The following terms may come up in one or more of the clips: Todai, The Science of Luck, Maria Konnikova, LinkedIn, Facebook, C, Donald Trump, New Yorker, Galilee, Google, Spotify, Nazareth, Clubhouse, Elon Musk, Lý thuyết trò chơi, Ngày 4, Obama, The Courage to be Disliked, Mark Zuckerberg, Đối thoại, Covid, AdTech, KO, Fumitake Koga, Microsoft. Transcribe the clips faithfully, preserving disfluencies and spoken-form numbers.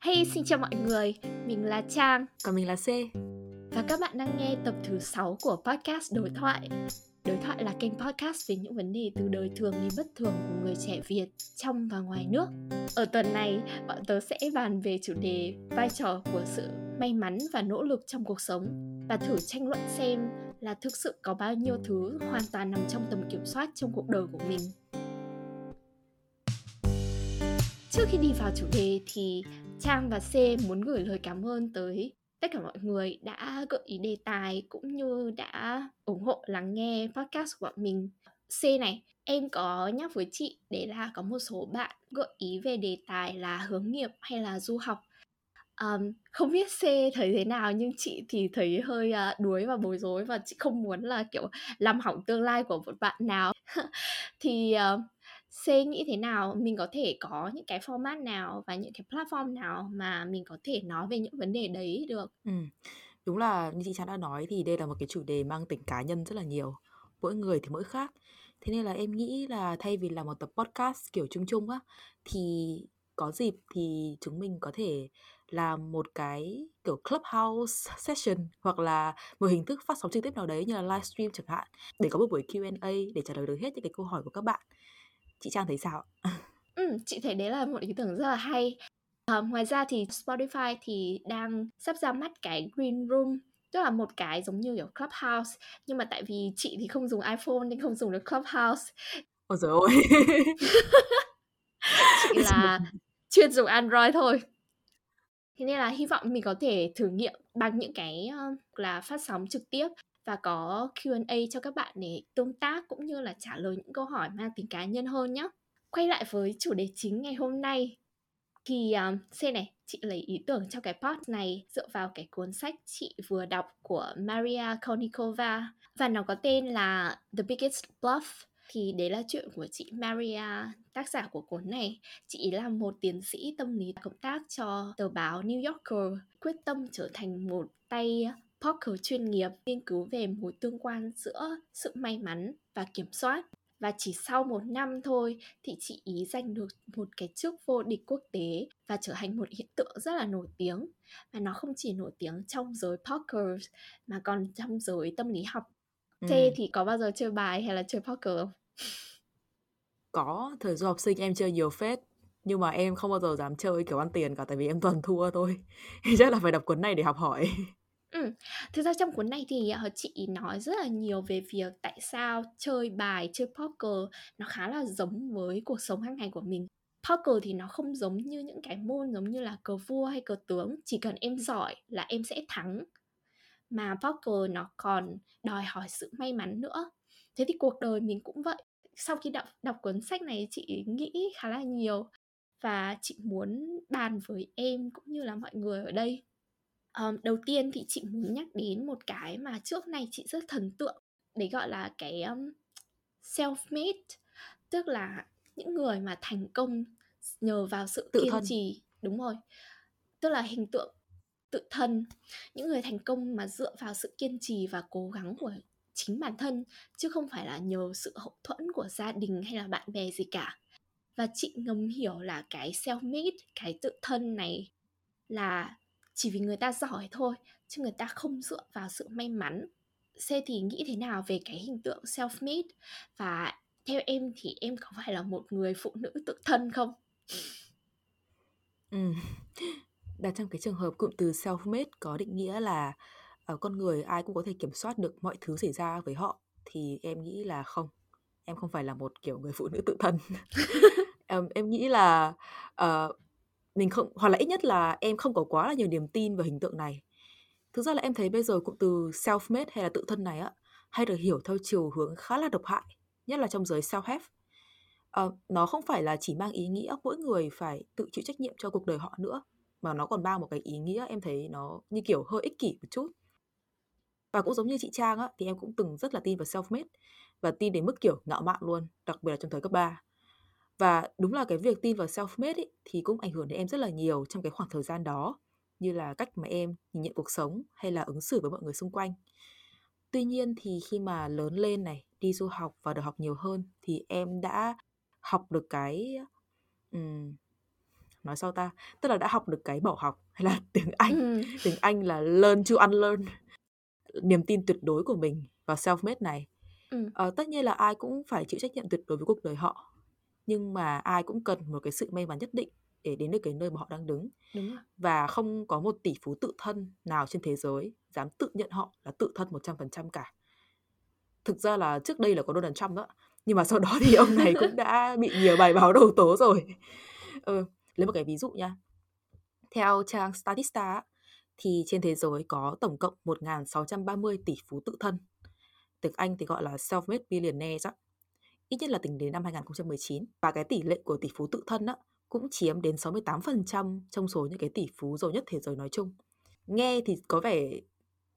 Hey, xin chào mọi người, mình là Trang. Còn mình là C. Và các bạn đang nghe tập thứ sáu của podcast Đối thoại. Đối thoại là kênh podcast về những vấn đề từ đời thường đến bất thường của người trẻ Việt trong và ngoài nước. Ở tuần này, bọn tớ sẽ bàn về chủ đề vai trò của sự may mắn và nỗ lực trong cuộc sống và thử tranh luận xem là thực sự có bao nhiêu thứ hoàn toàn nằm trong tầm kiểm soát trong cuộc đời của mình. Trước khi đi vào chủ đề thì Trang và C muốn gửi lời cảm ơn tới tất cả mọi người đã gợi ý đề tài cũng như đã ủng hộ lắng nghe podcast của bọn mình. C này, em có nhắc với chị đấy là có một số bạn gợi ý về đề tài là hướng nghiệp hay là du học. Um, không biết C thấy thế nào nhưng chị thì thấy hơi uh, đuối và bối rối và chị không muốn là kiểu làm hỏng tương lai của một bạn nào. Thì... Uh, C nghĩ thế nào, mình có thể có những cái format nào và những cái platform nào mà mình có thể nói về những vấn đề đấy được? Ừ. Đúng là như chị Trang đã nói thì đây là một cái chủ đề mang tính cá nhân rất là nhiều. Mỗi người thì mỗi khác. Thế nên là em nghĩ là thay vì làm một tập podcast kiểu chung chung á, thì có dịp thì chúng mình có thể làm một cái kiểu Clubhouse session hoặc là một hình thức phát sóng trực tiếp nào đấy như là livestream chẳng hạn, để có một buổi Q and A để trả lời được hết những cái câu hỏi của các bạn. Chị Trang thấy sao? ừ, chị thấy đấy là một ý tưởng rất là hay. À, ngoài ra thì Spotify thì đang sắp ra mắt cái Green Room, tức là một cái giống như kiểu Clubhouse, nhưng mà tại vì chị thì không dùng iPhone nên không dùng được Clubhouse. Ôi giời ơi. Chị là chuyên dùng Android thôi. Thế nên là hy vọng mình có thể thử nghiệm bằng những cái là phát sóng trực tiếp và có Q and A cho các bạn để tương tác cũng như là trả lời những câu hỏi mang tính cá nhân hơn nhé. Quay lại với chủ đề chính ngày hôm nay. Thì um, xem này, chị lấy ý tưởng cho cái podcast này dựa vào cái cuốn sách chị vừa đọc của Maria Konnikova và nó có tên là The Biggest Bluff. Thì đấy là chuyện của chị Maria, tác giả của cuốn này. Chị là một tiến sĩ tâm lý cộng tác cho tờ báo New Yorker, quyết tâm trở thành một tay poker chuyên nghiệp, nghiên cứu về mối tương quan giữa sự may mắn và kiểm soát. Và chỉ sau một năm thôi thì chị ý giành được một cái chức vô địch quốc tế và trở thành một hiện tượng rất là nổi tiếng. Và nó không chỉ nổi tiếng trong giới poker mà còn trong giới tâm lý học. Ừ. Thế thì có bao giờ chơi bài hay là chơi poker không? Có, thời du học sinh em chơi nhiều phết. Nhưng mà em không bao giờ dám chơi kiểu ăn tiền cả, tại vì em toàn thua thôi. Chắc là phải đọc cuốn này để học hỏi. Ừ. Thực ra trong cuốn này thì chị nói rất là nhiều về việc tại sao chơi bài, chơi poker nó khá là giống với cuộc sống hàng ngày của mình. Poker thì nó không giống như những cái môn giống như là cờ vua hay cờ tướng, chỉ cần em giỏi là em sẽ thắng. Mà poker nó còn đòi hỏi sự may mắn nữa. Thế thì cuộc đời mình cũng vậy. Sau khi đọc, đọc cuốn sách này chị nghĩ khá là nhiều và chị muốn bàn với em cũng như là mọi người ở đây. Um, đầu tiên thì chị muốn nhắc đến một cái mà trước nay chị rất thần tượng, đấy gọi là cái um, self-made, tức là những người mà thành công nhờ vào sự tự kiên thân. trì, đúng rồi, tức là hình tượng tự thân, những người thành công mà dựa vào sự kiên trì và cố gắng của chính bản thân chứ không phải là nhờ sự hậu thuẫn của gia đình hay là bạn bè gì cả. Và chị ngầm hiểu là cái self-made, cái tự thân này là chỉ vì người ta giỏi thôi, chứ người ta không dựa vào sự may mắn. C thì nghĩ thế nào về cái hình tượng self-made? Và theo em thì em có phải là một người phụ nữ tự thân không? Ừ. Đặt trong cái trường hợp cụm từ self-made có định nghĩa là ở con người ai cũng có thể kiểm soát được mọi thứ xảy ra với họ, thì em nghĩ là không. Em không phải là một kiểu người phụ nữ tự thân. em, em nghĩ là... Uh, mình không, hoặc là ít nhất là em không có quá là nhiều niềm tin vào hình tượng này. Thực ra là em thấy bây giờ cụm từ self-made hay là tự thân này á, hay được hiểu theo chiều hướng khá là độc hại, nhất là trong giới self-help. À, nó không phải là chỉ mang ý nghĩa mỗi người phải tự chịu trách nhiệm cho cuộc đời họ nữa, mà nó còn mang một cái ý nghĩa em thấy nó như kiểu hơi ích kỷ một chút. Và cũng giống như chị Trang á, thì em cũng từng rất là tin vào self-made và tin đến mức kiểu ngạo mạn luôn, đặc biệt là trong thời cấp ba. Và đúng là cái việc tin vào self-made ấy, thì cũng ảnh hưởng đến em rất là nhiều trong cái khoảng thời gian đó, như là cách mà em nhìn nhận cuộc sống hay là ứng xử với mọi người xung quanh. Tuy nhiên thì khi mà lớn lên này, đi du học và được học nhiều hơn, thì em đã học được cái um, nói sao ta, tức là đã học được cái bỏ học, hay là tiếng Anh ừ. tiếng Anh là learn to unlearn, niềm tin tuyệt đối của mình vào self-made này. ừ. À, tất nhiên là ai cũng phải chịu trách nhiệm tuyệt đối với cuộc đời họ, nhưng mà ai cũng cần một cái sự may mắn nhất định để đến được cái nơi mà họ đang đứng. Đúng rồi. Và không có một tỷ phú tự thân nào trên thế giới dám tự nhận họ là tự thân một trăm phần trăm cả. Thực ra là trước đây là có Donald Trump đó, nhưng mà sau đó thì ông này cũng đã bị nhiều bài báo đầu tố rồi. ừ. Lấy một cái ví dụ nha. Theo trang Statista thì trên thế giới có tổng cộng một nghìn sáu trăm ba mươi tỷ phú tự thân, tiếng Anh thì gọi là self-made billionaires á, ít nhất là tính đến năm hai không một chín. Và cái tỷ lệ của tỷ phú tự thân á cũng chiếm đến sáu mươi tám phần trăm trong số những cái tỷ phú giàu nhất thế giới nói chung. Nghe thì có vẻ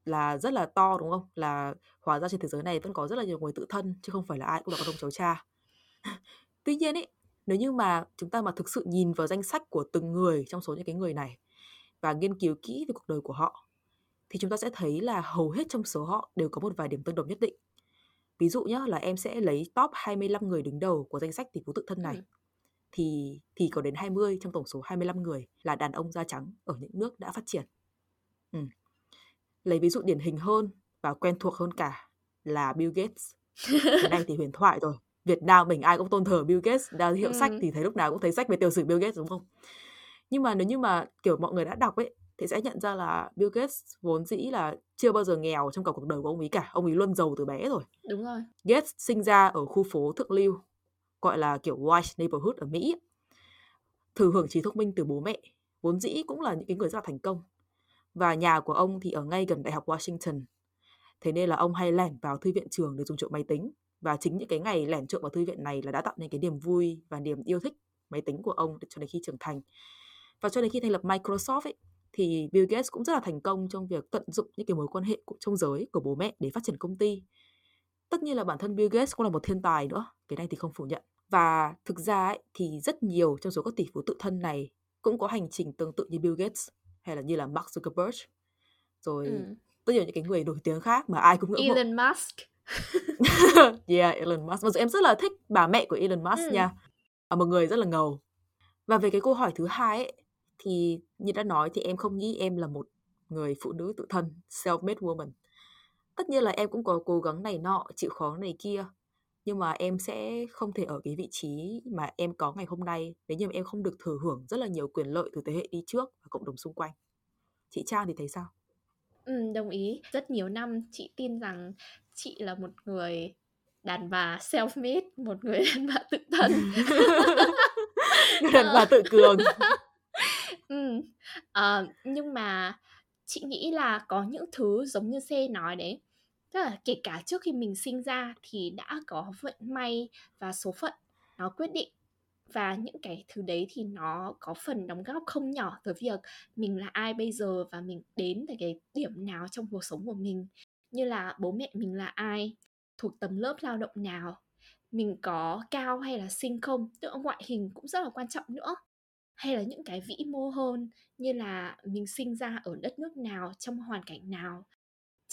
là rất là to đúng không? Là hóa ra trên thế giới này vẫn có rất là nhiều người tự thân, chứ không phải là ai cũng là con ông cháu cha. Tuy nhiên ấy, nếu như mà chúng ta mà thực sự nhìn vào danh sách của từng người trong số những cái người này và nghiên cứu kỹ về cuộc đời của họ, thì chúng ta sẽ thấy là hầu hết trong số họ đều có một vài điểm tương đồng nhất định. Ví dụ nhá, là em sẽ lấy top hai mươi lăm người đứng đầu của danh sách tỷ phú tự thân này. Ừ. Thì, thì có đến hai mươi trong tổng số hai mươi lăm người là đàn ông da trắng ở những nước đã phát triển. ừ. Lấy ví dụ điển hình hơn và quen thuộc hơn cả là Bill Gates. Cái này thì huyền thoại rồi, Việt Nam mình ai cũng tôn thờ Bill Gates, đa hiệu ừ. sách thì thấy lúc nào cũng thấy sách về tiểu sử Bill Gates đúng không? Nhưng mà nếu như mà kiểu mọi người đã đọc ấy thì sẽ nhận ra là Bill Gates vốn dĩ là chưa bao giờ nghèo trong cả cuộc đời của ông ấy cả. Ông ấy luôn giàu từ bé rồi. Đúng rồi. Gates sinh ra ở khu phố thượng lưu, gọi là kiểu white neighborhood ở Mỹ, thừa hưởng trí thông minh từ bố mẹ, vốn dĩ cũng là những cái người rất là thành công. Và nhà của ông thì ở ngay gần Đại học Washington, thế nên là ông hay lẻn vào thư viện trường để dùng trộm máy tính. Và chính những cái ngày lẻn trộm vào thư viện này là đã tạo nên cái niềm vui và niềm yêu thích máy tính của ông cho đến khi trưởng thành. Và cho đến khi thành lập Microsoft ấy, thì Bill Gates cũng rất là thành công trong việc tận dụng những cái mối quan hệ trong giới của bố mẹ để phát triển công ty. Tất nhiên là bản thân Bill Gates cũng là một thiên tài nữa, cái này thì không phủ nhận. Và thực ra ấy, thì rất nhiều trong số các tỷ phú tự thân này cũng có hành trình tương tự như Bill Gates, hay là như là Mark Zuckerberg, rồi ừ. rất nhiều những cái người nổi tiếng khác mà ai cũng ngưỡng mộ. Elon Musk. Yeah, Elon Musk. Mặc dù em rất là thích bà mẹ của Elon Musk ừ. nha, à, một người rất là ngầu. Và về cái câu hỏi thứ hai ấy, thì như đã nói thì em không nghĩ em là một người phụ nữ tự thân, self-made woman. Tất nhiên là em cũng có cố gắng này nọ, chịu khó này kia, nhưng mà em sẽ không thể ở cái vị trí mà em có ngày hôm nay nếu như em không được thừa hưởng rất là nhiều quyền lợi từ thế hệ đi trước và cộng đồng xung quanh. Chị Trang thì thấy sao? Ừ, đồng ý. Rất nhiều năm chị tin rằng chị là một người đàn bà self-made, một người đàn bà tự thân. Người đàn bà tự cường. ừ. à, Nhưng mà chị nghĩ là có những thứ giống như C nói đấy, tức là kể cả trước khi mình sinh ra thì đã có vận may và số phận nó quyết định. Và những cái thứ đấy thì nó có phần đóng góp không nhỏ tới việc mình là ai bây giờ và mình đến tới cái điểm nào trong cuộc sống của mình. Như là bố mẹ mình là ai, thuộc tầng lớp lao động nào, mình có cao hay là xinh không, tức là ngoại hình cũng rất là quan trọng nữa. Hay là những cái vĩ mô hơn, như là mình sinh ra ở đất nước nào, trong hoàn cảnh nào.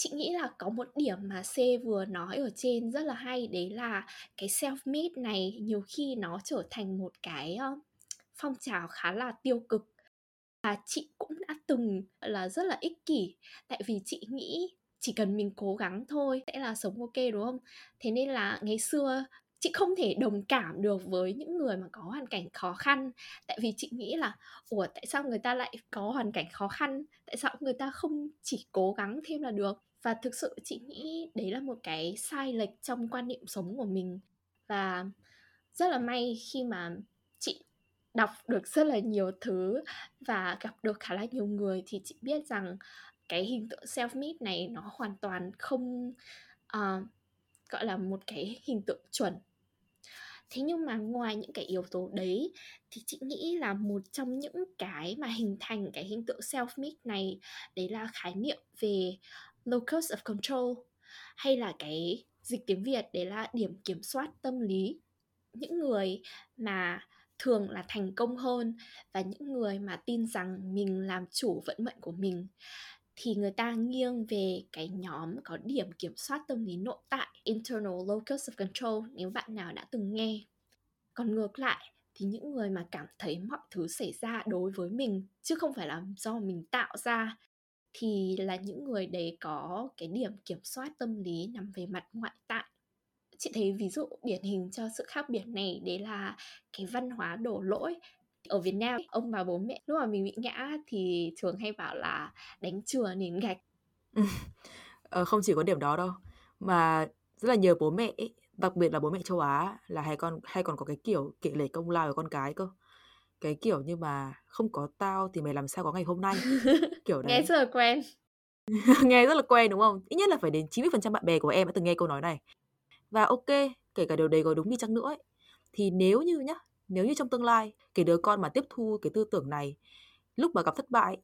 Chị nghĩ là có một điểm mà C vừa nói ở trên rất là hay, đấy là cái self-made này nhiều khi nó trở thành một cái phong trào khá là tiêu cực. Và chị cũng đã từng là rất là ích kỷ, tại vì chị nghĩ chỉ cần mình cố gắng thôi sẽ là sống ok đúng không? Thế nên là ngày xưa chị không thể đồng cảm được với những người mà có hoàn cảnh khó khăn. Tại vì chị nghĩ là ủa tại sao người ta lại có hoàn cảnh khó khăn? Tại sao người ta không chỉ cố gắng thêm là được? Và thực sự chị nghĩ đấy là một cái sai lệch trong quan niệm sống của mình. Và rất là may khi mà chị đọc được rất là nhiều thứ và gặp được khá là nhiều người, thì chị biết rằng cái hình tượng self-made này nó hoàn toàn không uh, gọi là một cái hình tượng chuẩn. Thế nhưng mà ngoài những cái yếu tố đấy thì chị nghĩ là một trong những cái mà hình thành cái hình tượng self-made này, đấy là khái niệm về locus of control, hay là cái dịch tiếng Việt đấy là điểm kiểm soát tâm lý. Những người mà thường là thành công hơn và những người mà tin rằng mình làm chủ vận mệnh của mình thì người ta nghiêng về cái nhóm có điểm kiểm soát tâm lý nội tại, internal locus of control, nếu bạn nào đã từng nghe. Còn ngược lại, thì những người mà cảm thấy mọi thứ xảy ra đối với mình chứ không phải là do mình tạo ra thì là những người đấy có cái điểm kiểm soát tâm lý nằm về mặt ngoại tại. Chị thấy ví dụ điển hình cho sự khác biệt này đấy là cái văn hóa đổ lỗi. Ở Việt Nam, ông bà bố mẹ lúc mà mình bị ngã thì thường hay bảo là đánh chừa nền gạch. Ừ, không chỉ có điểm đó đâu, mà rất là nhờ bố mẹ ấy, đặc biệt là bố mẹ châu Á là hay còn, hay còn có cái kiểu kể lể công lao với con cái cơ. Cái kiểu như mà không có tao thì mày làm sao có ngày hôm nay. Kiểu đấy. Nghe rất là quen. Nghe rất là quen đúng không? Ít nhất là phải đến chín mươi phần trăm bạn bè của em đã từng nghe câu nói này. Và ok, kể cả điều đấy có đúng đi chăng nữa ấy, thì nếu như nhá, nếu như trong tương lai cái đứa con mà tiếp thu cái tư tưởng này lúc mà gặp thất bại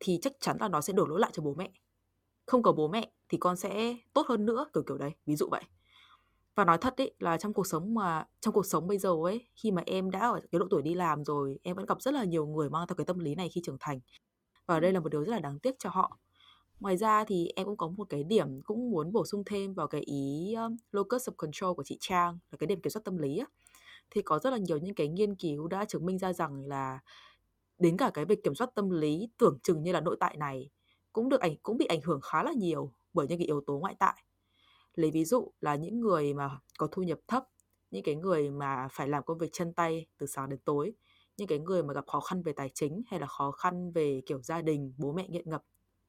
thì chắc chắn là nó sẽ đổ lỗi lại cho bố mẹ. Không có bố mẹ thì con sẽ tốt hơn nữa, kiểu kiểu đấy, ví dụ vậy. Và nói thật ấy là trong cuộc sống mà trong cuộc sống bây giờ ấy, khi mà em đã ở cái độ tuổi đi làm rồi, em vẫn gặp rất là nhiều người mang theo cái tâm lý này khi trưởng thành. Và đây là một điều rất là đáng tiếc cho họ. Ngoài ra thì em cũng có một cái điểm cũng muốn bổ sung thêm vào cái ý um, locus of control của chị Trang là cái điểm kiểm soát tâm lý á. Thì có rất là nhiều những cái nghiên cứu đã chứng minh ra rằng là đến cả cái việc kiểm soát tâm lý tưởng chừng như là nội tại này cũng được ảnh cũng bị ảnh hưởng khá là nhiều bởi những cái yếu tố ngoại tại. Lấy ví dụ là những người mà có thu nhập thấp, những cái người mà phải làm công việc chân tay từ sáng đến tối, những cái người mà gặp khó khăn về tài chính hay là khó khăn về kiểu gia đình, bố mẹ nghiện ngập,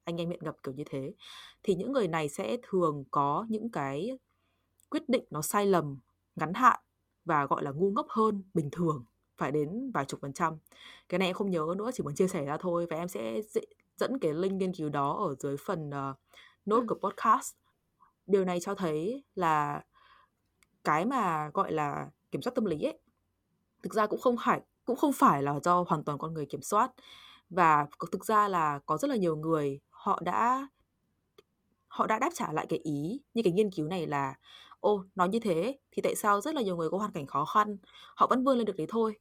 anh em nghiện ngập kiểu như thế, thì những người này sẽ thường có những cái quyết định nó sai lầm, ngắn hạn và gọi là ngu ngốc hơn bình thường, phải đến vài chục phần trăm. Cái này em không nhớ nữa, chỉ muốn chia sẻ ra thôi. Và em sẽ dẫn cái link nghiên cứu đó ở dưới phần uh, note của podcast. Điều này cho thấy là cái mà gọi là kiểm soát tâm lý ấy, thực ra cũng không phải, cũng không phải là do hoàn toàn con người kiểm soát. Và thực ra là có rất là nhiều người họ đã họ đã đáp trả lại cái ý như cái nghiên cứu này là ô, nói như thế thì tại sao rất là nhiều người có hoàn cảnh khó khăn họ vẫn vươn lên được đấy thôi.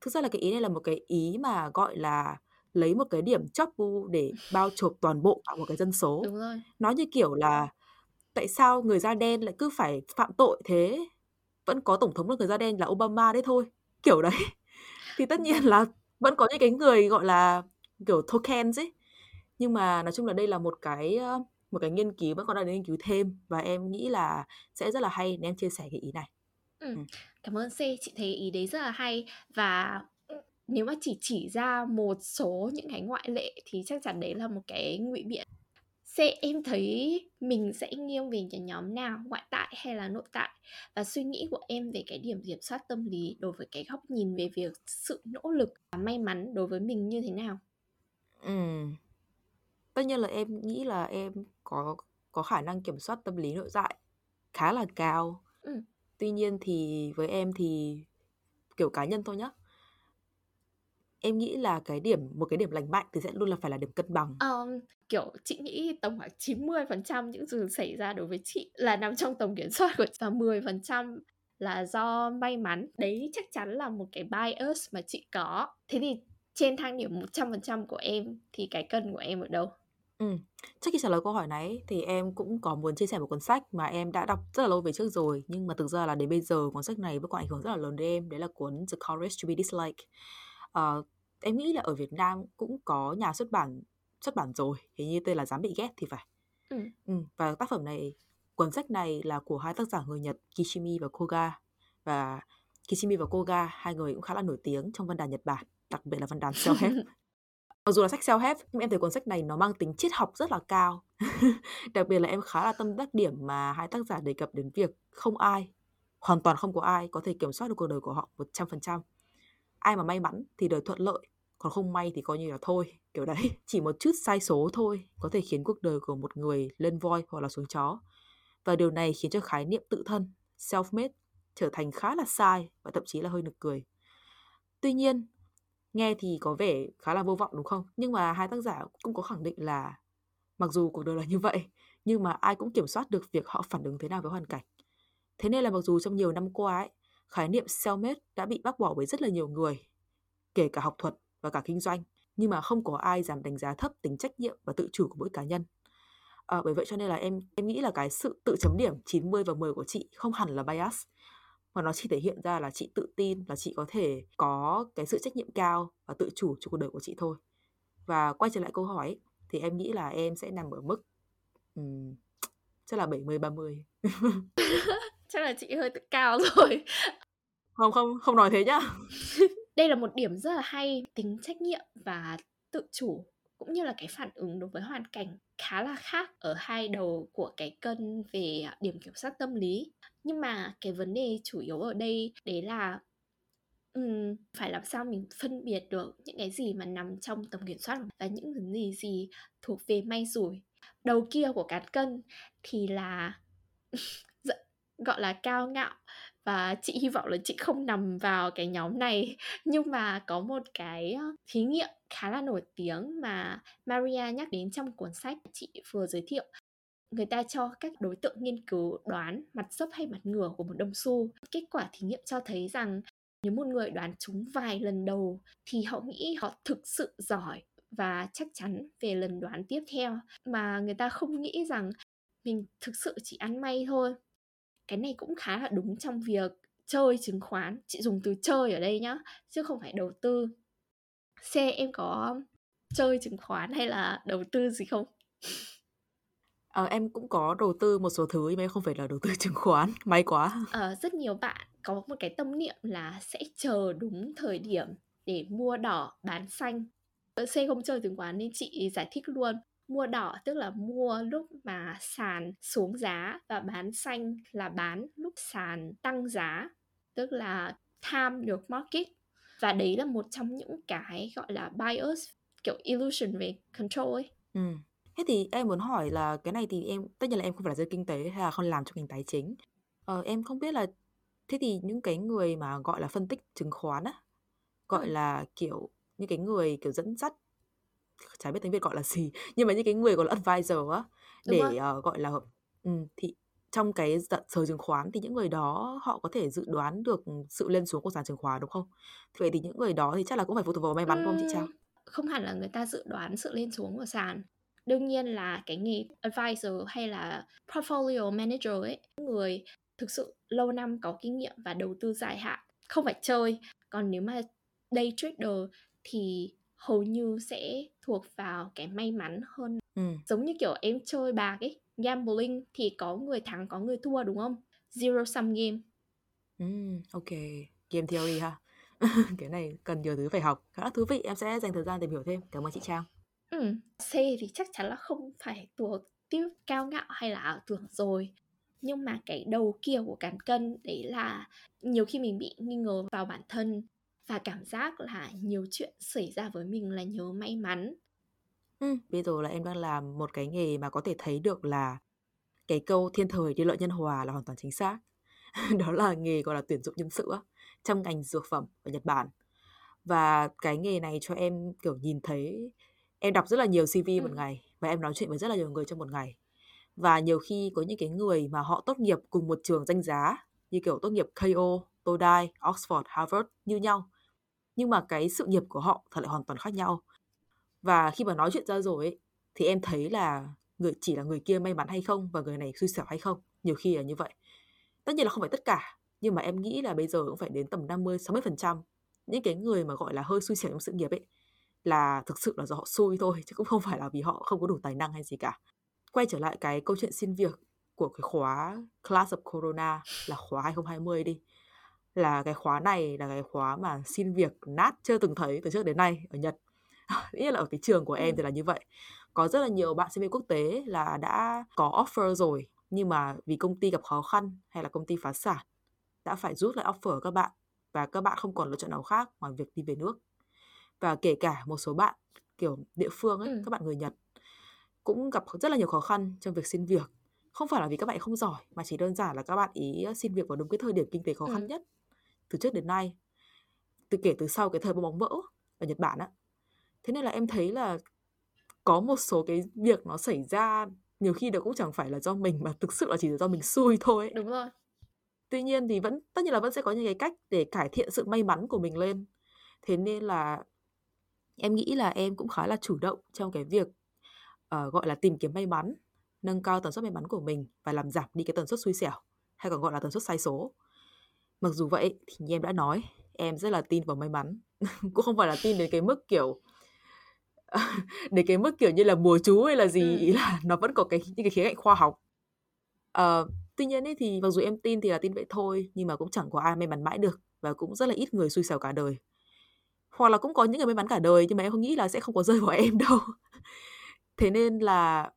Thực ra là cái ý này là một cái ý mà gọi là lấy một cái điểm chóp bu để bao trùm toàn bộ cả một cái dân số. Đúng rồi. Nói như kiểu là tại sao người da đen lại cứ phải phạm tội thế, vẫn có tổng thống là người da đen là Obama đấy thôi, kiểu đấy. Thì tất nhiên là vẫn có những cái người gọi là kiểu tokens ấy. Nhưng mà nói chung là đây là một cái một cái nghiên cứu vẫn còn đang nghiên cứu thêm và em nghĩ là sẽ rất là hay nên em chia sẻ cái ý này. Ừ. Ừ. Cảm ơn C, chị thấy ý đấy rất là hay và nếu mà chỉ chỉ ra một số những cái ngoại lệ thì chắc chắn đấy là một cái ngụy biện. C, em thấy mình sẽ nghiêng về cái nhóm nào, ngoại tại hay là nội tại? Và suy nghĩ của em về cái điểm kiểm soát tâm lý đối với cái góc nhìn về việc sự nỗ lực và may mắn đối với mình như thế nào? Ừ. Tất nhiên là em nghĩ là em có, có khả năng kiểm soát tâm lý nội tại khá là cao. Ừ. Tuy nhiên thì với em thì kiểu cá nhân thôi nhá. Em nghĩ là cái điểm, một cái điểm lành mạnh thì sẽ luôn là phải là điểm cân bằng. Um, kiểu chị nghĩ tầm khoảng chín mươi phần trăm những gì xảy ra đối với chị là nằm trong tầm kiểm soát của chị và mười phần trăm là do may mắn. Đấy chắc chắn là một cái bias mà chị có. Thế thì trên thang điểm một trăm phần trăm của em thì cái cân của em ở đâu? Ừ. Trước khi trả lời câu hỏi này thì em cũng có muốn chia sẻ một cuốn sách mà em đã đọc rất là lâu về trước rồi. Nhưng mà thực ra là đến bây giờ cuốn sách này vẫn còn ảnh hưởng rất là lớn đến em. Đấy là cuốn The Courage to be Disliked. Uh, em nghĩ là ở Việt Nam cũng có nhà xuất bản xuất bản rồi, hình như tên là Dám Bị Ghét thì phải. Ừ. Ừ, và tác phẩm này, cuốn sách này là của hai tác giả người Nhật Kishimi và Koga. Và Kishimi và Koga, hai người cũng khá là nổi tiếng trong văn đàn Nhật Bản, đặc biệt là văn đàn self-help. Mặc dù là sách self-help, nhưng em thấy cuốn sách này nó mang tính triết học rất là cao. Đặc biệt là em khá là tâm đắc điểm mà hai tác giả đề cập đến việc không ai, hoàn toàn không có ai có thể kiểm soát được cuộc đời của họ một trăm phần trăm. Ai mà may mắn thì đời thuận lợi, còn không may thì coi như là thôi, kiểu đấy. Chỉ một chút sai số thôi có thể khiến cuộc đời của một người lên voi hoặc là xuống chó. Và điều này khiến cho khái niệm tự thân, self-made, trở thành khá là sai và thậm chí là hơi nực cười. Tuy nhiên, nghe thì có vẻ khá là vô vọng đúng không? Nhưng mà hai tác giả cũng có khẳng định là mặc dù cuộc đời là như vậy, nhưng mà ai cũng kiểm soát được việc họ phản ứng thế nào với hoàn cảnh. Thế nên là mặc dù trong nhiều năm qua ấy, khái niệm self-made đã bị bác bỏ bởi rất là nhiều người, kể cả học thuật và cả kinh doanh, nhưng mà không có ai dám đánh giá thấp tính trách nhiệm và tự chủ của mỗi cá nhân. À, bởi vậy cho nên là em em nghĩ là cái sự tự chấm điểm chín mươi và mười của chị không hẳn là bias, mà nó chỉ thể hiện ra là chị tự tin, là chị có thể có cái sự trách nhiệm cao và tự chủ cho cuộc đời của chị thôi. Và quay trở lại câu hỏi ấy, thì em nghĩ là em sẽ nằm ở mức um, chắc là bảy mươi ba mươi. Chắc là chị hơi tự cao rồi. Không, không, không nói thế nhá. Đây là một điểm rất là hay, tính trách nhiệm và tự chủ cũng như là cái phản ứng đối với hoàn cảnh khá là khác ở hai đầu của cái cân về điểm kiểm soát tâm lý. Nhưng mà cái vấn đề chủ yếu ở đây đấy là um, phải làm sao mình phân biệt được những cái gì mà nằm trong tầm kiểm soát và những cái gì gì thuộc về may rủi. Đầu kia của cán cân thì là gọi là cao ngạo, và chị hy vọng là chị không nằm vào cái nhóm này. Nhưng mà có một cái thí nghiệm khá là nổi tiếng mà Maria nhắc đến trong cuốn sách chị vừa giới thiệu. Người ta cho các đối tượng nghiên cứu đoán mặt dốc hay mặt ngửa của một đồng xu. Kết quả thí nghiệm cho thấy rằng nếu một người đoán trúng vài lần đầu thì họ nghĩ họ thực sự giỏi và chắc chắn về lần đoán tiếp theo, mà người ta không nghĩ rằng mình thực sự chỉ ăn may thôi. Cái này cũng khá là đúng trong việc chơi chứng khoán. Chị dùng từ chơi ở đây nhá, chứ không phải đầu tư. C, em có chơi chứng khoán hay là đầu tư gì không? À, em cũng có đầu tư một số thứ, nhưng mà không phải là đầu tư chứng khoán. May quá. À, rất nhiều bạn có một cái tâm niệm là sẽ chờ đúng thời điểm để mua đỏ, bán xanh. C không chơi chứng khoán nên chị giải thích luôn. Mua đỏ tức là mua lúc mà sàn xuống giá, và bán xanh là bán lúc sàn tăng giá, tức là time được market. Và đấy là một trong những cái gọi là bias, kiểu illusion về control ấy. Ừ. Thế thì em muốn hỏi là cái này thì em, tất nhiên là em không phải là giới kinh tế hay là không làm trong ngành tài chính. Ờ, em không biết là thế thì những cái người mà gọi là phân tích chứng khoán á, gọi ừ. là kiểu những cái người kiểu dẫn dắt, chả biết tiếng Việt gọi là gì, nhưng mà những cái người gọi là advisor á, để uh, gọi là ừ, thì trong cái sở chứng khoán thì những người đó họ có thể dự đoán được sự lên xuống của sàn chứng khoán đúng không? Vậy thì những người đó thì chắc là cũng phải phụ thuộc vào may mắn uhm, không chị Trang? Không hẳn là người ta dự đoán sự lên xuống của sàn. Đương nhiên là cái nghề advisor hay là portfolio manager ấy, người thực sự lâu năm có kinh nghiệm và đầu tư dài hạn, không phải chơi. Còn nếu mà day trader thì hầu như sẽ thuộc vào cái may mắn hơn. ừ. Giống như kiểu em chơi bạc ấy, gambling thì có người thắng có người thua đúng không? Zero sum game. ừ, Ok, game theory ha. Cái này cần nhiều thứ phải học. Khá là thú vị, em sẽ dành thời gian tìm hiểu thêm. Cảm ơn chị Trang. ừ. C thì chắc chắn là không phải thuộc tiếp cao ngạo hay là ảo tưởng rồi. Nhưng mà cái đầu kia của cán cân đấy là nhiều khi mình bị nghi ngờ vào bản thân và cảm giác là nhiều chuyện xảy ra với mình là nhờ may mắn. Ừ, bây giờ là em đang làm một cái nghề mà có thể thấy được là cái câu thiên thời địa lợi nhân hòa là hoàn toàn chính xác. Đó là nghề gọi là tuyển dụng nhân sự trong ngành dược phẩm ở Nhật Bản. Và cái nghề này cho em kiểu nhìn thấy, em đọc rất là nhiều xê vê ừ. một ngày, và em nói chuyện với rất là nhiều người trong một ngày. Và nhiều khi có những cái người mà họ tốt nghiệp cùng một trường danh giá, như kiểu tốt nghiệp ca ô, Todai, Oxford, Harvard như nhau, nhưng mà cái sự nghiệp của họ thật lại hoàn toàn khác nhau. Và khi mà nói chuyện ra rồi ấy, thì em thấy là người chỉ là người kia may mắn hay không và người này xui xẻo hay không. Nhiều khi là như vậy. Tất nhiên là không phải tất cả, nhưng mà em nghĩ là bây giờ cũng phải đến tầm năm mươi đến sáu mươi phần trăm những cái người mà gọi là hơi xui xẻo trong sự nghiệp ấy là thực sự là do họ xui thôi, chứ cũng không phải là vì họ không có đủ tài năng hay gì cả. Quay trở lại cái câu chuyện xin việc của cái khóa Class of Corona là khóa hai không hai không đi. Là cái khóa này là cái khóa mà xin việc nát chưa từng thấy từ trước đến nay ở Nhật. Nghĩa là ở cái trường của em ừ. thì là như vậy. Có rất là nhiều bạn sinh viên quốc tế là đã có offer rồi, nhưng mà vì công ty gặp khó khăn hay là công ty phá sản đã phải rút lại offer các bạn, và các bạn không còn lựa chọn nào khác ngoài việc đi về nước. Và kể cả một số bạn kiểu địa phương ấy, ừ. các bạn người Nhật cũng gặp rất là nhiều khó khăn trong việc xin việc. Không phải là vì các bạn không giỏi, mà chỉ đơn giản là các bạn ý xin việc vào đúng cái thời điểm kinh tế khó khăn ừ. nhất từ trước đến nay, từ kể từ sau cái thời bong bóng vỡ ở Nhật Bản á. Thế nên là em thấy là có một số cái việc nó xảy ra nhiều khi nó cũng chẳng phải là do mình, mà thực sự là chỉ là do mình xui thôi ấy. Đúng rồi. Tuy nhiên thì vẫn tất nhiên là vẫn sẽ có những cái cách để cải thiện sự may mắn của mình lên. Thế nên là em nghĩ là em cũng khá là chủ động trong cái việc uh, gọi là tìm kiếm may mắn, nâng cao tần suất may mắn của mình và làm giảm đi cái tần suất xui xẻo, hay còn gọi là tần suất sai số. Mặc dù vậy thì như em đã nói, em rất là tin vào may mắn. Cũng không phải là tin đến cái mức kiểu đến cái mức kiểu như là bùa chú hay là gì, ừ. ý là nó vẫn có cái những cái khía cạnh khoa học. À, tuy nhiên ấy thì mặc dù em tin thì là tin vậy thôi, nhưng mà cũng chẳng có ai may mắn mãi được, và cũng rất là ít người xui xẻo cả đời. Hoặc là cũng có những người may mắn cả đời, nhưng mà em không nghĩ là sẽ không có rơi vào em đâu. Thế nên là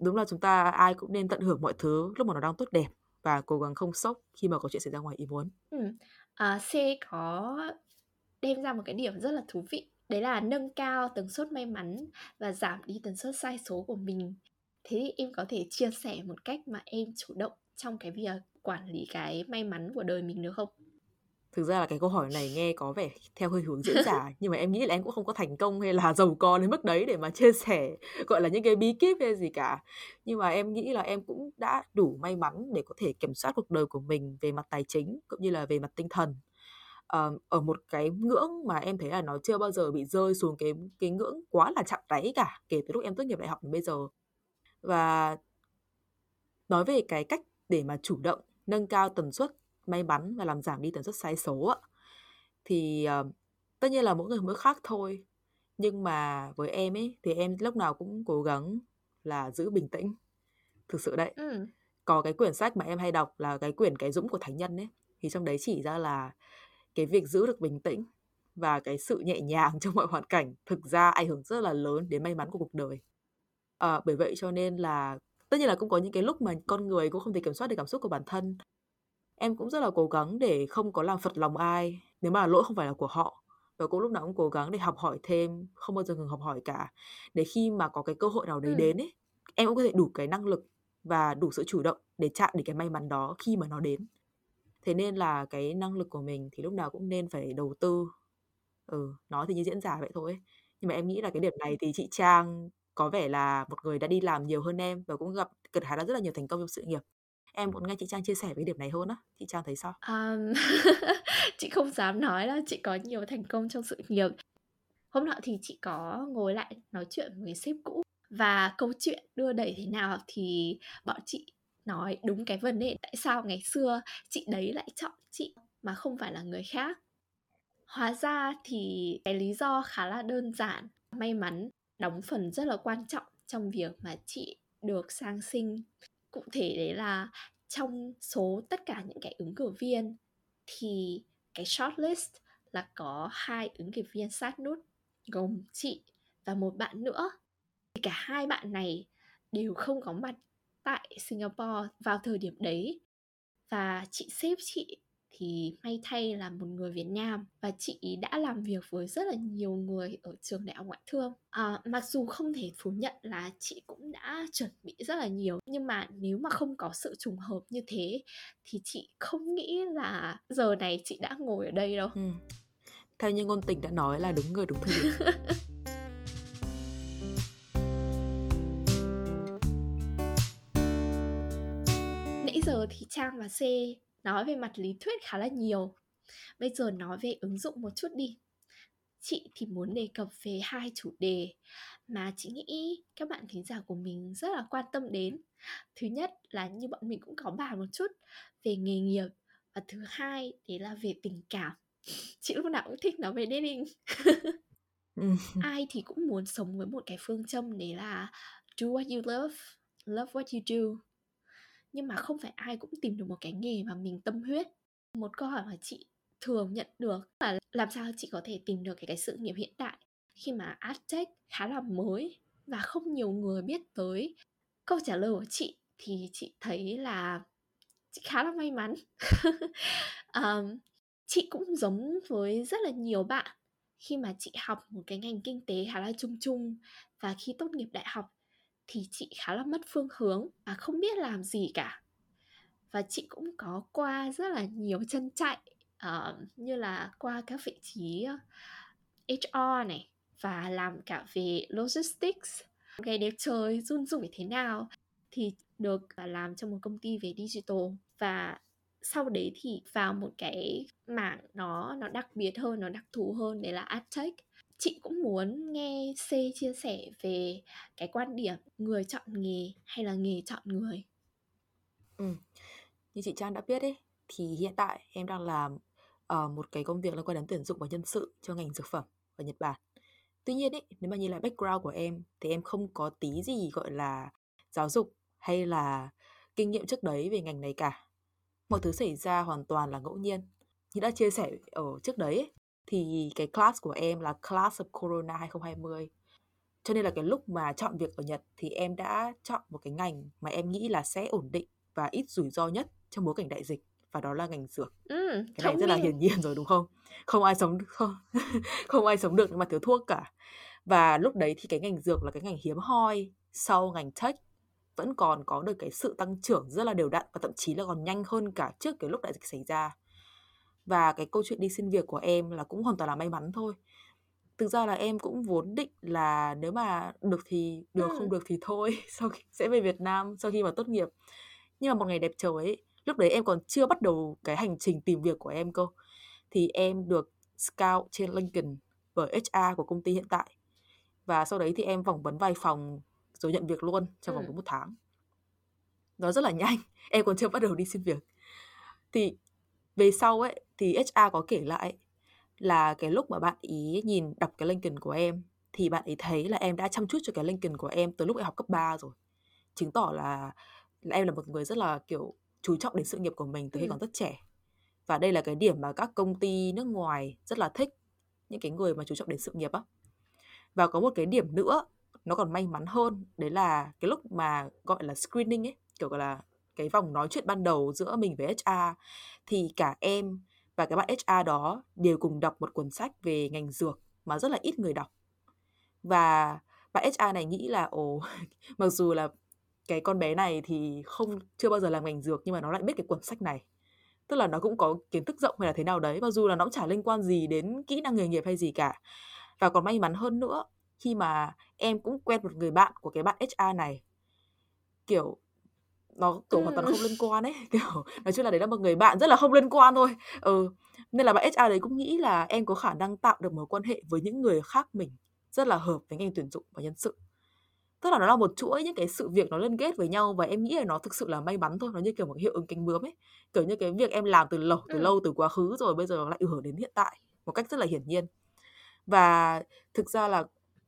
đúng là chúng ta ai cũng nên tận hưởng mọi thứ lúc mà nó đang tốt đẹp, và cố gắng không sốc khi mà có chuyện xảy ra ngoài ý muốn. ừ. à, C có đem ra một cái điểm rất là thú vị, đấy là nâng cao tần suất may mắn và giảm đi tần suất sai số của mình. Thế thì em có thể chia sẻ một cách mà em chủ động trong cái việc quản lý cái may mắn của đời mình được không? Thực ra là cái câu hỏi này nghe có vẻ theo hơi hướng diễn giả, nhưng mà em nghĩ là em cũng không có thành công hay là giàu có đến mức đấy để mà chia sẻ gọi là những cái bí kíp hay gì cả. Nhưng mà em nghĩ là em cũng đã đủ may mắn để có thể kiểm soát cuộc đời của mình về mặt tài chính cũng như là về mặt tinh thần. À, ở một cái ngưỡng mà em thấy là nó chưa bao giờ bị rơi xuống cái, cái ngưỡng quá là chạm đáy cả, kể từ lúc em tốt nghiệp đại học đến bây giờ. Và nói về cái cách để mà chủ động nâng cao tần suất may mắn và làm giảm đi tần suất sai số thì uh, tất nhiên là mỗi người mỗi khác thôi, nhưng mà với em ấy thì em lúc nào cũng cố gắng là giữ bình tĩnh thực sự đấy. ừ. Có cái quyển sách mà em hay đọc là cái quyển Cái Dũng của Thánh Nhân ấy, thì trong đấy chỉ ra là cái việc giữ được bình tĩnh và cái sự nhẹ nhàng trong mọi hoàn cảnh thực ra ảnh hưởng rất là lớn đến may mắn của cuộc đời. À, bởi vậy cho nên là tất nhiên là cũng có những cái lúc mà con người cũng không thể kiểm soát được cảm xúc của bản thân. Em cũng rất là cố gắng để không có làm phật lòng ai nếu mà lỗi không phải là của họ, và cũng lúc nào cũng cố gắng để học hỏi thêm, không bao giờ ngừng học hỏi cả, để khi mà có cái cơ hội nào đấy ừ. đến ấy, em cũng có thể đủ cái năng lực và đủ sự chủ động để chạm đến cái may mắn đó khi mà nó đến. Thế nên là cái năng lực của mình thì lúc nào cũng nên phải đầu tư. Ừ, nói thì như diễn giả vậy thôi ấy. Nhưng mà em nghĩ là cái điểm này thì chị Trang có vẻ là một người đã đi làm nhiều hơn em và cũng gặp gặt hái ra rất là nhiều thành công trong sự nghiệp. Em muốn nghe chị Trang chia sẻ về điểm này hơn á. Chị Trang thấy sao? Um, chị không dám nói là chị có nhiều thành công trong sự nghiệp. Hôm nọ thì chị có ngồi lại nói chuyện với sếp cũ, và câu chuyện đưa đẩy thế nào thì bọn chị nói đúng cái vấn đề tại sao ngày xưa chị đấy lại chọn chị mà không phải là người khác. Hóa ra thì cái lý do khá là đơn giản. May mắn đóng phần rất là quan trọng trong việc mà chị được sang sinh. Cụ thể đấy là trong số tất cả những cái ứng cử viên thì cái shortlist là có hai ứng cử viên sát nút, gồm chị và một bạn nữa. Thì cả hai bạn này đều không có mặt tại Singapore vào thời điểm đấy. Và chị sếp chị thì may thay là một người Việt Nam, và chị đã làm việc với rất là nhiều người ở trường đại học ngoại thương. À, mặc dù không thể phủ nhận là chị cũng đã chuẩn bị rất là nhiều, nhưng mà nếu mà không có sự trùng hợp như thế thì chị không nghĩ là giờ này chị đã ngồi ở đây đâu. ừ. Theo như ngôn tình đã nói là đúng người đúng thời điểm. Nãy giờ thì Trang và C nói về mặt lý thuyết khá là nhiều. Bây giờ nói về ứng dụng một chút đi. Chị thì muốn đề cập về hai chủ đề mà chị nghĩ các bạn thính giả của mình rất là quan tâm đến. Thứ nhất là như bọn mình cũng có bàn một chút về nghề nghiệp, và thứ hai đấy là về tình cảm. Chị lúc nào cũng thích nói về dating. Ai thì cũng muốn sống với một cái phương châm đấy là do what you love, love what you do. Nhưng mà không phải ai cũng tìm được một cái nghề mà mình tâm huyết. Một câu hỏi mà chị thường nhận được là làm sao chị có thể tìm được cái, cái sự nghiệp hiện tại khi mà AdTech khá là mới và không nhiều người biết tới. Câu trả lời của chị thì chị thấy là chị khá là may mắn. um, chị cũng giống với rất là nhiều bạn khi mà chị học một cái ngành kinh tế khá là chung chung, và khi tốt nghiệp đại học thì chị khá là mất phương hướng và không biết làm gì cả. Và chị cũng có qua rất là nhiều chân chạy, uh, như là qua các vị trí H R này, và làm cả về logistics. Ngày đẹp trời run rủi thế nào thì được làm cho một công ty về digital. Và sau đấy thì vào một cái mảng nó, nó đặc biệt hơn, nó đặc thù hơn, đấy là AdTech. Chị cũng muốn nghe C chia sẻ về cái quan điểm người chọn nghề hay là nghề chọn người. Ừ. Như chị Trang đã biết ấy, Thì hiện tại em đang làm uh, một cái công việc liên quan đến tuyển dụng và nhân sự cho ngành dược phẩm ở Nhật Bản. Tuy nhiên ý, nếu mà nhìn lại background của em thì em không có tí gì gọi là giáo dục hay là kinh nghiệm trước đấy về ngành này cả. Mọi thứ xảy ra hoàn toàn là ngẫu nhiên. Như đã chia sẻ ở trước đấy ý, thì cái class của em là Class of Corona hai không hai không. Cho nên là cái lúc mà chọn việc ở Nhật thì em đã chọn một cái ngành mà em nghĩ là sẽ ổn định và ít rủi ro nhất trong bối cảnh đại dịch, và đó là ngành dược. Ừ, cái này rất là hiển nhiên rồi đúng không? Không ai sống không, không ai sống được mà thiếu thuốc cả. Và lúc đấy thì cái ngành dược là cái ngành hiếm hoi sau ngành tech vẫn còn có được cái sự tăng trưởng rất là đều đặn và thậm chí là còn nhanh hơn cả trước cái lúc đại dịch xảy ra. Và cái câu chuyện đi xin việc của em là cũng hoàn toàn là may mắn thôi. Thực ra là em cũng vốn định là nếu mà được thì được, ừ. không được thì thôi, sau khi sẽ về Việt Nam sau khi mà tốt nghiệp. Nhưng mà một ngày đẹp trời ấy, lúc đấy em còn chưa bắt đầu cái hành trình tìm việc của em cơ, thì em được scout trên LinkedIn bởi hát rờ của công ty hiện tại. Và sau đấy thì em phỏng vấn vài phòng rồi nhận việc luôn trong vòng ừ. một tháng. Nó rất là nhanh, em còn chưa bắt đầu đi xin việc. Thì về sau ấy thì hát rờ có kể lại là cái lúc mà bạn ý nhìn đọc cái LinkedIn của em thì bạn ý thấy là em đã chăm chút cho cái LinkedIn của em từ lúc em học cấp ba rồi. Chứng tỏ là, là em là một người rất là kiểu chú trọng đến sự nghiệp của mình từ khi ừ. còn rất trẻ. Và đây là cái điểm mà các công ty nước ngoài rất là thích, những cái người mà chú trọng đến sự nghiệp á. Và có một cái điểm nữa, nó còn may mắn hơn, đấy là cái lúc mà gọi là screening ấy, kiểu gọi là cái vòng nói chuyện ban đầu giữa mình với hát rờ, thì cả em và các bạn hát rờ đó đều cùng đọc một cuốn sách về ngành dược mà rất là ít người đọc. Và bạn hát rờ này nghĩ là ồ, mặc dù là cái con bé này thì không chưa bao giờ làm ngành dược nhưng mà nó lại biết cái cuốn sách này. Tức là nó cũng có kiến thức rộng hay là thế nào đấy, mặc dù là nó cũng chả liên quan gì đến kỹ năng nghề nghiệp hay gì cả. Và còn may mắn hơn nữa, khi mà em cũng quen một người bạn của cái bạn hát rờ này, kiểu nó kiểu hoàn toàn không liên quan ấy, kiểu nói chung là đấy là một người bạn rất là không liên quan thôi. Ừ. Nên là bạn hát rờ đấy cũng nghĩ là em có khả năng tạo được mối quan hệ với những người khác mình rất là hợp với ngành tuyển dụng và nhân sự. Tức là nó là một chuỗi những cái sự việc nó liên kết với nhau, và em nghĩ là nó thực sự là may mắn thôi. Nó như kiểu một hiệu ứng cánh bướm ấy, kiểu như cái việc em làm từ lâu, từ lâu từ quá khứ rồi bây giờ nó lại ảnh hưởng đến hiện tại một cách rất là hiển nhiên. Và thực ra là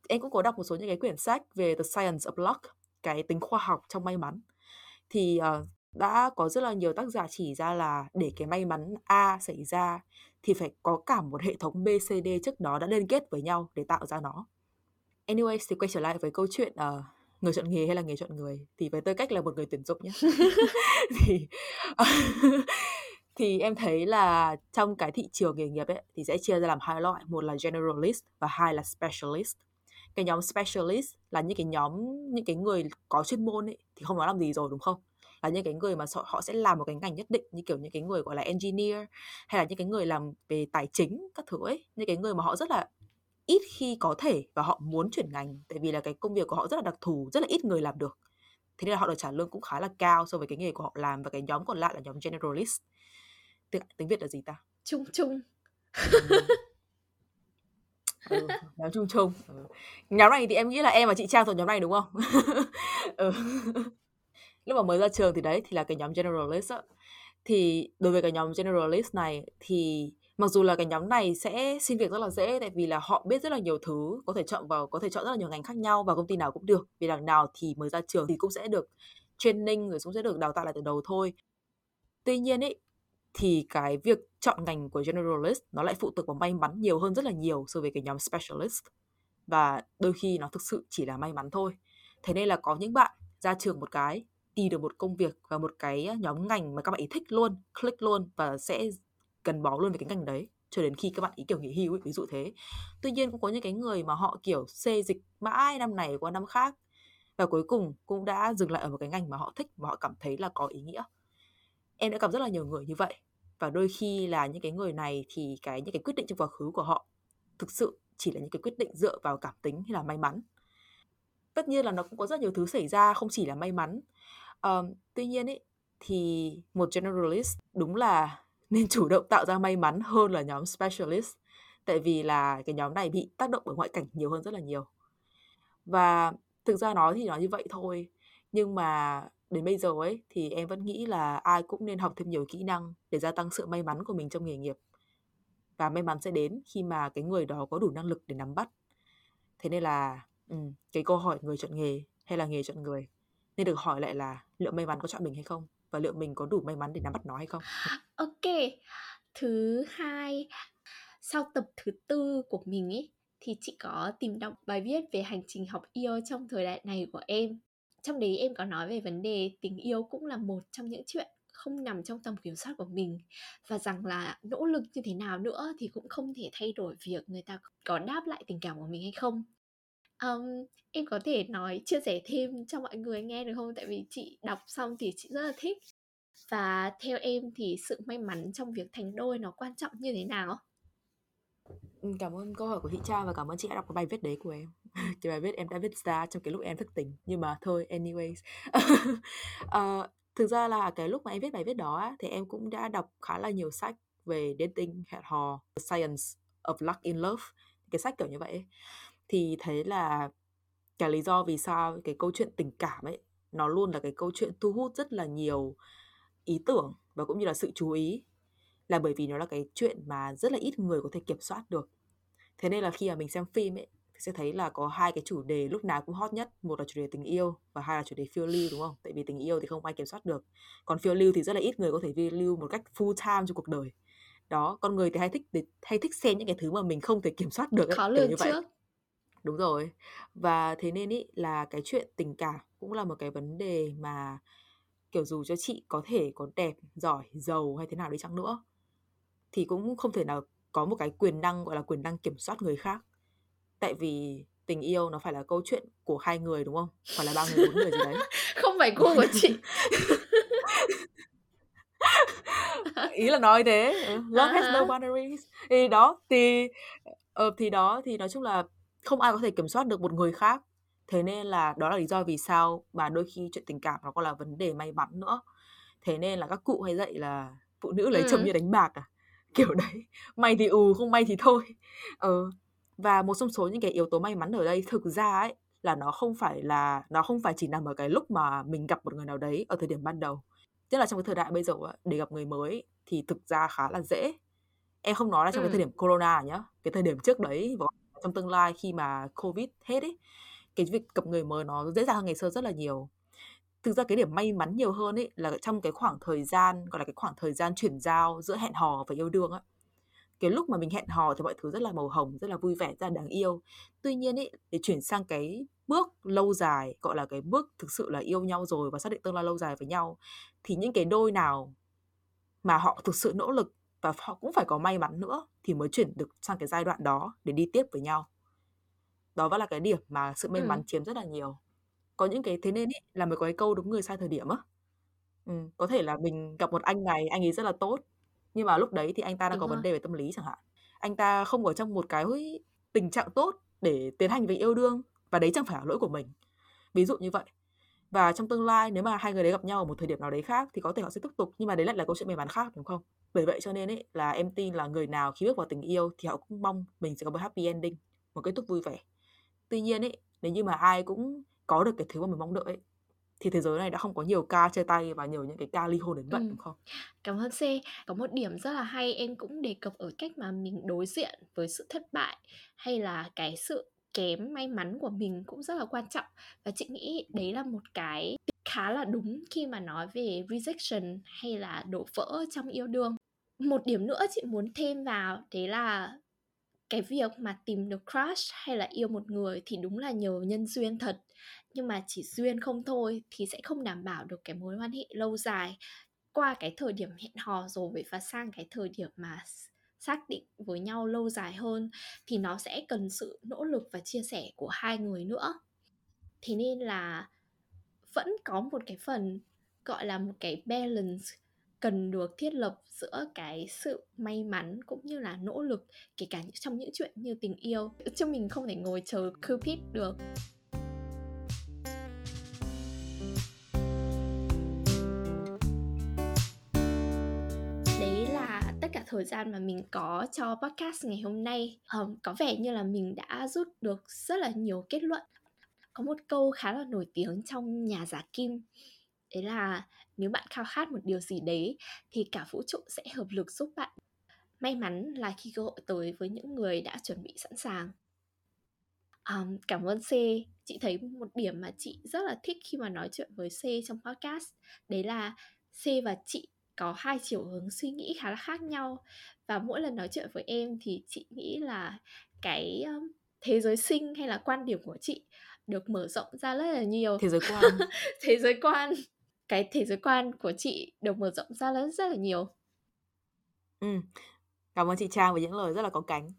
em cũng có đọc một số những cái quyển sách về The Science of Luck, cái tính khoa học trong may mắn. Thì uh, đã có rất là nhiều tác giả chỉ ra là để cái may mắn A xảy ra thì phải có cả một hệ thống B, C, D trước đó đã liên kết với nhau để tạo ra nó. Anyway, thì quay trở lại với câu chuyện uh, người chọn nghề hay là nghề chọn người. Thì với tư cách là một người tuyển dụng nhé thì, uh, thì em thấy là trong cái thị trường nghề nghiệp ấy, thì sẽ chia ra làm hai loại. Một là generalist và hai là specialist. Cái nhóm specialist là những cái nhóm, những cái người có chuyên môn ấy, thì không nói làm gì rồi đúng không? Là những cái người mà họ sẽ làm một cái ngành nhất định, như kiểu những cái người gọi là engineer hay là những cái người làm về tài chính các thứ ấy. Những cái người mà họ rất là ít khi có thể và họ muốn chuyển ngành, tại vì là cái công việc của họ rất là đặc thù, rất là ít người làm được. Thế nên là họ được trả lương cũng khá là cao so với cái nghề của họ làm. Và cái nhóm còn lại là nhóm generalist. Tiếng, tiếng Việt là gì ta? Chung chung. Ừ, nhóm chung chung. Ừ. Nhóm này thì em nghĩ là em và chị Trang thuộc nhóm này đúng không? ừ. Lúc mà mới ra trường thì đấy, thì là cái nhóm generalist đó. Thì đối với cái nhóm generalist này thì mặc dù là cái nhóm này sẽ xin việc rất là dễ, tại vì là họ biết rất là nhiều thứ, có thể chọn vào, có thể chọn rất là nhiều ngành khác nhau và công ty nào cũng được. Vì đằng nào thì mới ra trường thì cũng sẽ được training rồi cũng sẽ được đào tạo lại từ đầu thôi. Tuy nhiên ấy, thì cái việc chọn ngành của generalist nó lại phụ thuộc vào may mắn nhiều hơn rất là nhiều so với cái nhóm specialist. Và đôi khi nó thực sự chỉ là may mắn thôi. Thế nên là có những bạn ra trường một cái, tìm được một công việc và một cái nhóm ngành mà các bạn ý thích luôn, click luôn và sẽ cần bó luôn về cái ngành đấy cho đến khi các bạn ý kiểu nghỉ hưu ấy, ví dụ thế. Tuy nhiên cũng có những cái người mà họ kiểu xê dịch mãi năm này qua năm khác và cuối cùng cũng đã dừng lại ở một cái ngành mà họ thích và họ cảm thấy là có ý nghĩa. Em đã gặp rất là nhiều người như vậy. Và đôi khi là những cái người này thì cái những cái quyết định trong quá khứ của họ thực sự chỉ là những cái quyết định dựa vào cảm tính hay là may mắn. Tất nhiên là nó cũng có rất nhiều thứ xảy ra, không chỉ là may mắn. À, tuy nhiên ấy, thì một generalist đúng là nên chủ động tạo ra may mắn hơn là nhóm specialist. Tại vì là cái nhóm này bị tác động bởi ngoại cảnh nhiều hơn rất là nhiều. Và thực ra nói thì nói như vậy thôi, nhưng mà đến bây giờ ấy thì em vẫn nghĩ là ai cũng nên học thêm nhiều kỹ năng để gia tăng sự may mắn của mình trong nghề nghiệp. Và may mắn sẽ đến khi mà cái người đó có đủ năng lực để nắm bắt. Thế nên là ừ, cái câu hỏi người chọn nghề hay là nghề chọn người nên được hỏi lại là liệu may mắn có chọn mình hay không, và liệu mình có đủ may mắn để nắm bắt nó hay không. Ok, thứ hai, sau tập thứ tư của mình ấy thì chị có tìm đọc bài viết về hành trình học yêu trong thời đại này của em. Trong đấy em có nói về vấn đề tình yêu cũng là một trong những chuyện không nằm trong tầm kiểm soát của mình, và rằng là nỗ lực như thế nào nữa thì cũng không thể thay đổi việc người ta có đáp lại tình cảm của mình hay không. Um, em có thể nói chia sẻ thêm cho mọi người nghe được không? Tại vì chị đọc xong thì chị rất là thích. Và theo em thì sự may mắn trong việc thành đôi nó quan trọng như thế nào? Cảm ơn câu hỏi của chị Trang, và cảm ơn chị đã đọc cái bài viết đấy của em. Cái bài viết em đã viết ra trong cái lúc em thức tỉnh. Nhưng mà thôi, anyways. uh, thực ra là cái lúc mà em viết bài viết đó á, thì em cũng đã đọc khá là nhiều sách về dating, hẹn hò, The Science of Luck in Love, cái sách kiểu như vậy ấy. Thì thấy là cái lý do vì sao cái câu chuyện tình cảm ấy nó luôn là cái câu chuyện thu hút rất là nhiều ý tưởng và cũng như là sự chú ý, là bởi vì nó là cái chuyện mà rất là ít người có thể kiểm soát được. Thế nên là khi mà mình xem phim ấy sẽ thấy là có hai cái chủ đề lúc nào cũng hot nhất. Một là chủ đề tình yêu và hai là chủ đề phiêu lưu, đúng không? Tại vì tình yêu thì không ai kiểm soát được, còn phiêu lưu thì rất là ít người có thể phiêu lưu một cách full time trong cuộc đời. Đó, con người thì hay thích hay thích xem những cái thứ mà mình không thể kiểm soát được ấy, khó lường như vậy. Đúng rồi. Và thế nên ý, là cái chuyện tình cảm cũng là một cái vấn đề mà kiểu dù cho chị có thể có đẹp, giỏi, giàu hay thế nào đi chăng nữa thì cũng không thể nào có một cái quyền năng gọi là quyền năng kiểm soát người khác. Tại vì tình yêu nó phải là câu chuyện của hai người, đúng không? Phải là ba người, bốn người gì đấy. Không phải cô của chị. Ý là nói thế. Love has no boundaries. Thì đó, thì, uh, thì đó, thì nói chung là không ai có thể kiểm soát được một người khác. Thế nên là đó là lý do vì sao mà đôi khi chuyện tình cảm nó còn là vấn đề may mắn nữa. Thế nên là các cụ hay dạy là phụ nữ lấy ừ. chồng như đánh bạc à, kiểu đấy. May thì ừ, không may thì thôi. Ờ. Và một trong số những cái yếu tố may mắn ở đây thực ra ấy là nó không phải là nó không phải chỉ nằm ở cái lúc mà mình gặp một người nào đấy ở thời điểm ban đầu. Tức là trong cái thời đại bây giờ để gặp người mới thì thực ra khá là dễ. Em không nói là trong ừ. cái thời điểm corona nhá, cái thời điểm trước đấy, trong tương lai khi mà Covid hết ấy, cái việc gặp người mới nó dễ dàng hơn ngày xưa rất là nhiều. Thực ra cái điểm may mắn nhiều hơn ấy là trong cái khoảng thời gian gọi là cái khoảng thời gian chuyển giao giữa hẹn hò và yêu đương ấy. Cái lúc mà mình hẹn hò thì mọi thứ rất là màu hồng, rất là vui vẻ, rất là đáng yêu. Tuy nhiên ấy, để chuyển sang cái bước lâu dài, gọi là cái bước thực sự là yêu nhau rồi và xác định tương lai lâu dài với nhau, thì những cái đôi nào mà họ thực sự nỗ lực và họ cũng phải có may mắn nữa thì mới chuyển được sang cái giai đoạn đó để đi tiếp với nhau. Đó vẫn là cái điểm mà sự may mắn ừ. chiếm rất là nhiều. Có những cái thế nên ý, là mới có cái câu đúng người sai thời điểm á. Ừ, có thể là mình gặp một anh này, anh ấy rất là tốt, nhưng mà lúc đấy thì anh ta đang đúng có rồi. Vấn đề về tâm lý chẳng hạn. Anh ta không ở trong một cái tình trạng tốt để tiến hành việc yêu đương, và đấy chẳng phải là lỗi của mình. Ví dụ như vậy. Và trong tương lai nếu mà hai người đấy gặp nhau ở một thời điểm nào đấy khác thì có thể họ sẽ tiếp tục, nhưng mà đấy lại là câu chuyện may mắn khác, đúng không? Bởi vậy cho nên ấy, là em tin là người nào khi bước vào tình yêu thì họ cũng mong mình sẽ có một happy ending, một kết thúc vui vẻ. Tuy nhiên ấy, nếu như mà ai cũng có được cái thứ mà mình mong đợi ấy, thì thế giới này đã không có nhiều ca chia tay và nhiều những cái ca ly hôn đến vậy, ừ. đúng không? Cảm ơn C. Có một điểm rất là hay em cũng đề cập ở cách mà mình đối diện với sự thất bại hay là cái sự kém may mắn của mình cũng rất là quan trọng. Và chị nghĩ đấy là một cái khá là đúng khi mà nói về rejection hay là đổ vỡ trong yêu đương. Một điểm nữa chị muốn thêm vào đấy là cái việc mà tìm được crush hay là yêu một người thì đúng là nhờ nhân duyên thật. Nhưng mà chỉ duyên không thôi thì sẽ không đảm bảo được cái mối quan hệ lâu dài qua cái thời điểm hẹn hò rồi và sang cái thời điểm mà xác định với nhau lâu dài hơn thì nó sẽ cần sự nỗ lực và chia sẻ của hai người nữa. Thế nên là vẫn có một cái phần gọi là một cái balance cần được thiết lập giữa cái sự may mắn cũng như là nỗ lực, kể cả trong những chuyện như tình yêu, chứ mình không thể ngồi chờ Cupid được. Đấy là tất cả thời gian mà mình có cho podcast ngày hôm nay. um, Có vẻ như là mình đã rút được rất là nhiều kết luận. Có một câu khá là nổi tiếng trong Nhà Giả Kim Đấy là nếu bạn khao khát một điều gì đấy thì cả vũ trụ sẽ hợp lực giúp bạn. May mắn là khi cơ hội tới với những người đã chuẩn bị sẵn sàng. Um, cảm ơn C. Chị thấy một điểm mà chị rất là thích khi mà nói chuyện với C trong podcast. Đấy là C và chị có hai chiều hướng suy nghĩ khá là khác nhau. Và mỗi lần nói chuyện với em thì chị nghĩ là cái um, thế giới sinh hay là quan điểm của chị được mở rộng ra rất là nhiều. Thế giới quan Thế giới quan Cái thế giới quan của chị được mở rộng ra rất, rất là nhiều. Ừ. Cảm ơn chị Trang với những lời rất là có cánh.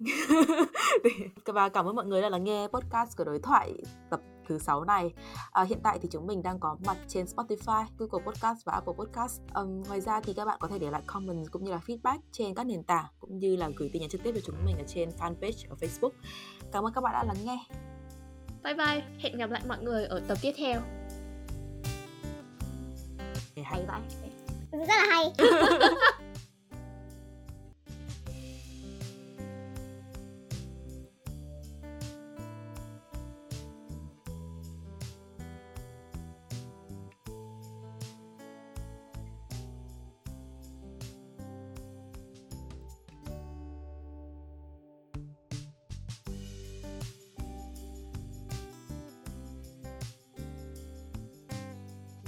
Và cảm ơn mọi người đã lắng nghe podcast của Đối Thoại tập thứ sáu này. À, hiện tại thì chúng mình đang có mặt trên Spotify, Google Podcast và Apple Podcast. À, ngoài ra thì các bạn có thể để lại comment cũng như là feedback trên các nền tảng, cũng như là gửi tin nhắn trực tiếp cho chúng mình ở trên fanpage ở Facebook. Cảm ơn các bạn đã lắng nghe. Bye bye, hẹn gặp lại mọi người ở tập tiếp theo. Hay vậy. Rất là hay.